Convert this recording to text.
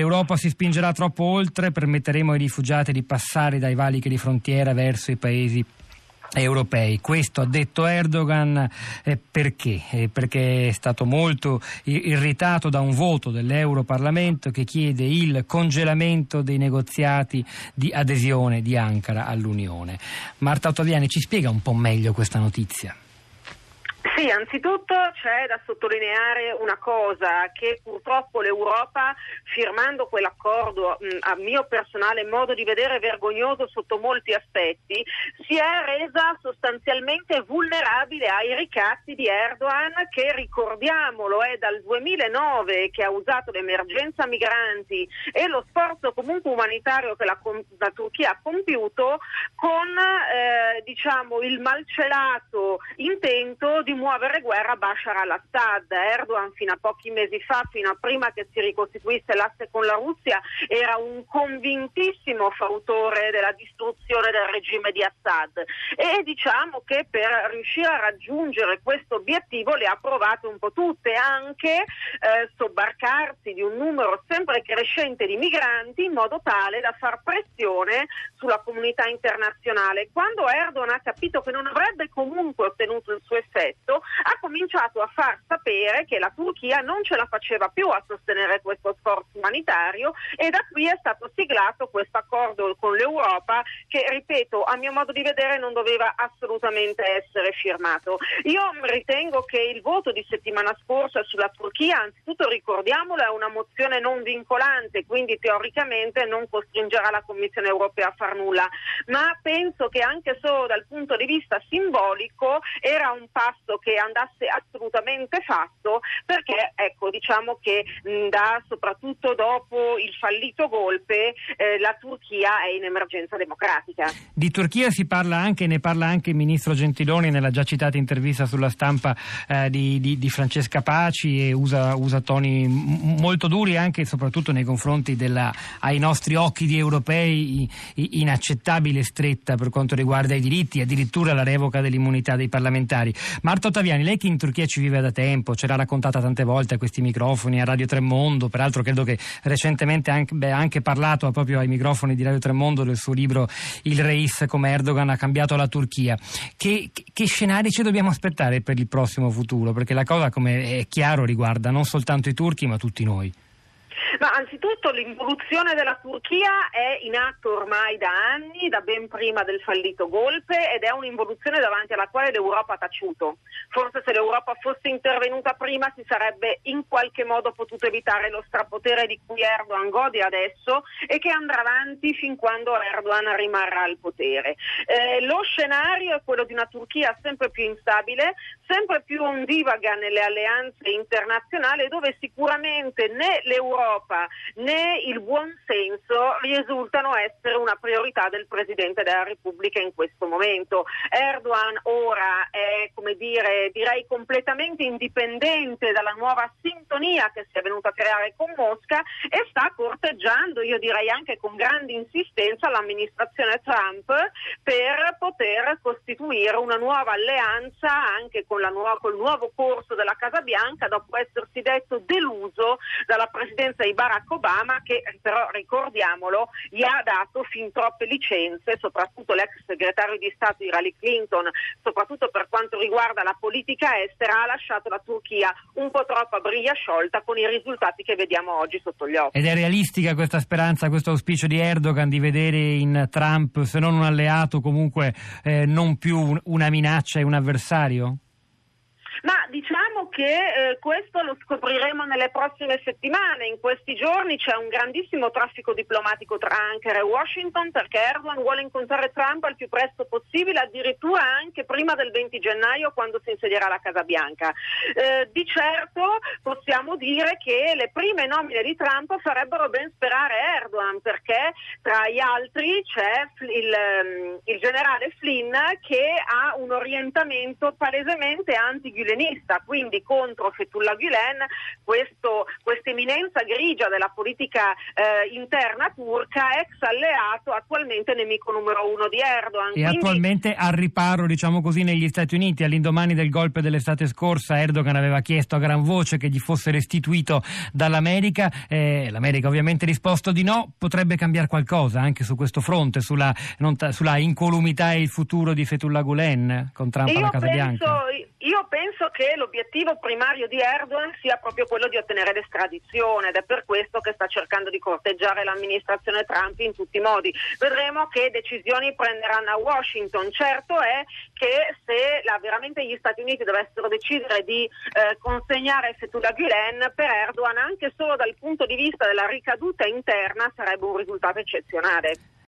l'Europa si spingerà troppo oltre, permetteremo ai rifugiati di passare dai valichi di frontiera verso i paesi europei. Questo ha detto Erdogan, perché? Perché è stato molto irritato da un voto dell'Europarlamento che chiede il congelamento dei negoziati di adesione di Ankara all'Unione. Marta Ottaviani ci spiega un po' meglio questa notizia. Sì, anzitutto c'è da sottolineare una cosa, che purtroppo l'Europa, firmando quell'accordo, a mio personale modo di vedere vergognoso sotto molti aspetti, si è resa sostanzialmente vulnerabile ai ricatti di Erdogan, che, ricordiamolo, è dal 2009 che ha usato l'emergenza migranti e lo sforzo comunque umanitario che la Turchia ha compiuto con il malcelato intento di muovere guerra a Bashar al-Assad. Erdogan fino a pochi mesi fa, fino a prima che si ricostituisse l'asse con la Russia, era un convintissimo fautore della distruzione del regime di Assad, e diciamo che per riuscire a raggiungere questo obiettivo le ha provate un po' tutte, anche sobbarcarsi di un numero sempre crescente di migranti in modo tale da far pressione sulla comunità internazionale. Quando Erdogan ha capito che non avrebbe comunque ottenuto il suo effetto, ha cominciato a far sapere che la Turchia non ce la faceva più a sostenere questo sforzo umanitario, e da qui è stato siglato questo accordo con l'Europa che, ripeto, a mio modo di vedere non doveva assolutamente essere firmato. Io ritengo che il voto di settimana scorsa sulla Turchia, anzitutto ricordiamolo, è una mozione non vincolante, quindi teoricamente non costringerà la Commissione europea a far nulla, ma penso che anche solo dal punto di vista simbolico era un passo che andasse assolutamente fatto, perché soprattutto dopo il fallito golpe la Turchia è in emergenza democratica. Di Turchia si parla anche, ne parla anche il ministro Gentiloni nella già citata intervista sulla stampa di Francesca Paci, e usa toni molto duri anche e soprattutto nei confronti della, ai nostri occhi di europei, inaccettabile stretta per quanto riguarda i diritti, addirittura la revoca dell'immunità dei parlamentari. Marta Ottaviani, lei che in Turchia ci vive da tempo, ce l'ha raccontata tante volte a questi microfoni, a Radio Tremondo, peraltro credo che recentemente anche parlato proprio ai microfoni di Radio Tremondo del suo libro Il Reis, come Erdogan ha cambiato la Turchia. Che scenari ci dobbiamo aspettare per il prossimo futuro? Perché la cosa, come è chiaro, riguarda non soltanto i turchi ma tutti noi. Ma anzitutto l'involuzione della Turchia è in atto ormai da anni, da ben prima del fallito golpe, ed è un'involuzione davanti alla quale l'Europa ha taciuto. Forse se l'Europa fosse intervenuta prima si sarebbe in qualche modo potuto evitare lo strapotere di cui Erdogan gode adesso e che andrà avanti fin quando Erdogan rimarrà al potere. Lo scenario è quello di una Turchia sempre più instabile, sempre più ondivaga nelle alleanze internazionali, dove sicuramente né l'Europa né il buon senso risultano essere una priorità del Presidente della Repubblica in questo momento. Erdogan ora è, direi completamente indipendente dalla nuova sintonia che si è venuta a creare con Mosca, e sta corteggiando, io direi anche con grande insistenza, l'amministrazione Trump per poter costituire una nuova alleanza anche con col nuovo corso della Casa Bianca, dopo essersi detto deluso dalla presidenza di Barack Obama, che però, ricordiamolo, gli ha dato fin troppe licenze, soprattutto l'ex segretario di Stato Hillary Clinton, soprattutto per quanto riguarda la politica estera, ha lasciato la Turchia un po' troppo a briglia sciolta, con i risultati che vediamo oggi sotto gli occhi. Ed è realistica questa speranza, questo auspicio di Erdogan di vedere in Trump, se non un alleato, comunque non più una minaccia e un avversario? Ma diciamo che questo lo scopriremo nelle prossime settimane. In questi giorni c'è un grandissimo traffico diplomatico tra Ankara e Washington, perché Erdogan vuole incontrare Trump al più presto possibile, addirittura anche prima del 20 gennaio, quando si insedierà la Casa Bianca. Di certo possiamo dire che le prime nomine di Trump farebbero ben sperare Erdogan, perché tra gli altri c'è il generale Flynn, che ha un orientamento palesemente anti-gulenista, quindi contro Fethullah Gülen, questa eminenza grigia della politica interna turca, ex alleato, attualmente nemico numero uno di Erdogan. E attualmente al riparo, diciamo così, negli Stati Uniti. All'indomani del golpe dell'estate scorsa Erdogan aveva chiesto a gran voce che gli fosse restituito dall'America, l'America ovviamente ha risposto di no. Potrebbe cambiare qualcosa anche su questo fronte, sulla incolumità e il futuro di Fethullah Gülen con Trump alla Casa Bianca? Io penso che l'obiettivo primario di Erdogan sia proprio quello di ottenere l'estradizione, ed è per questo che sta cercando di corteggiare l'amministrazione Trump in tutti i modi. Vedremo che decisioni prenderanno a Washington. Certo è che se veramente gli Stati Uniti dovessero decidere di consegnare Fethullah Gülen, per Erdogan, anche solo dal punto di vista della ricaduta interna, sarebbe un risultato eccezionale.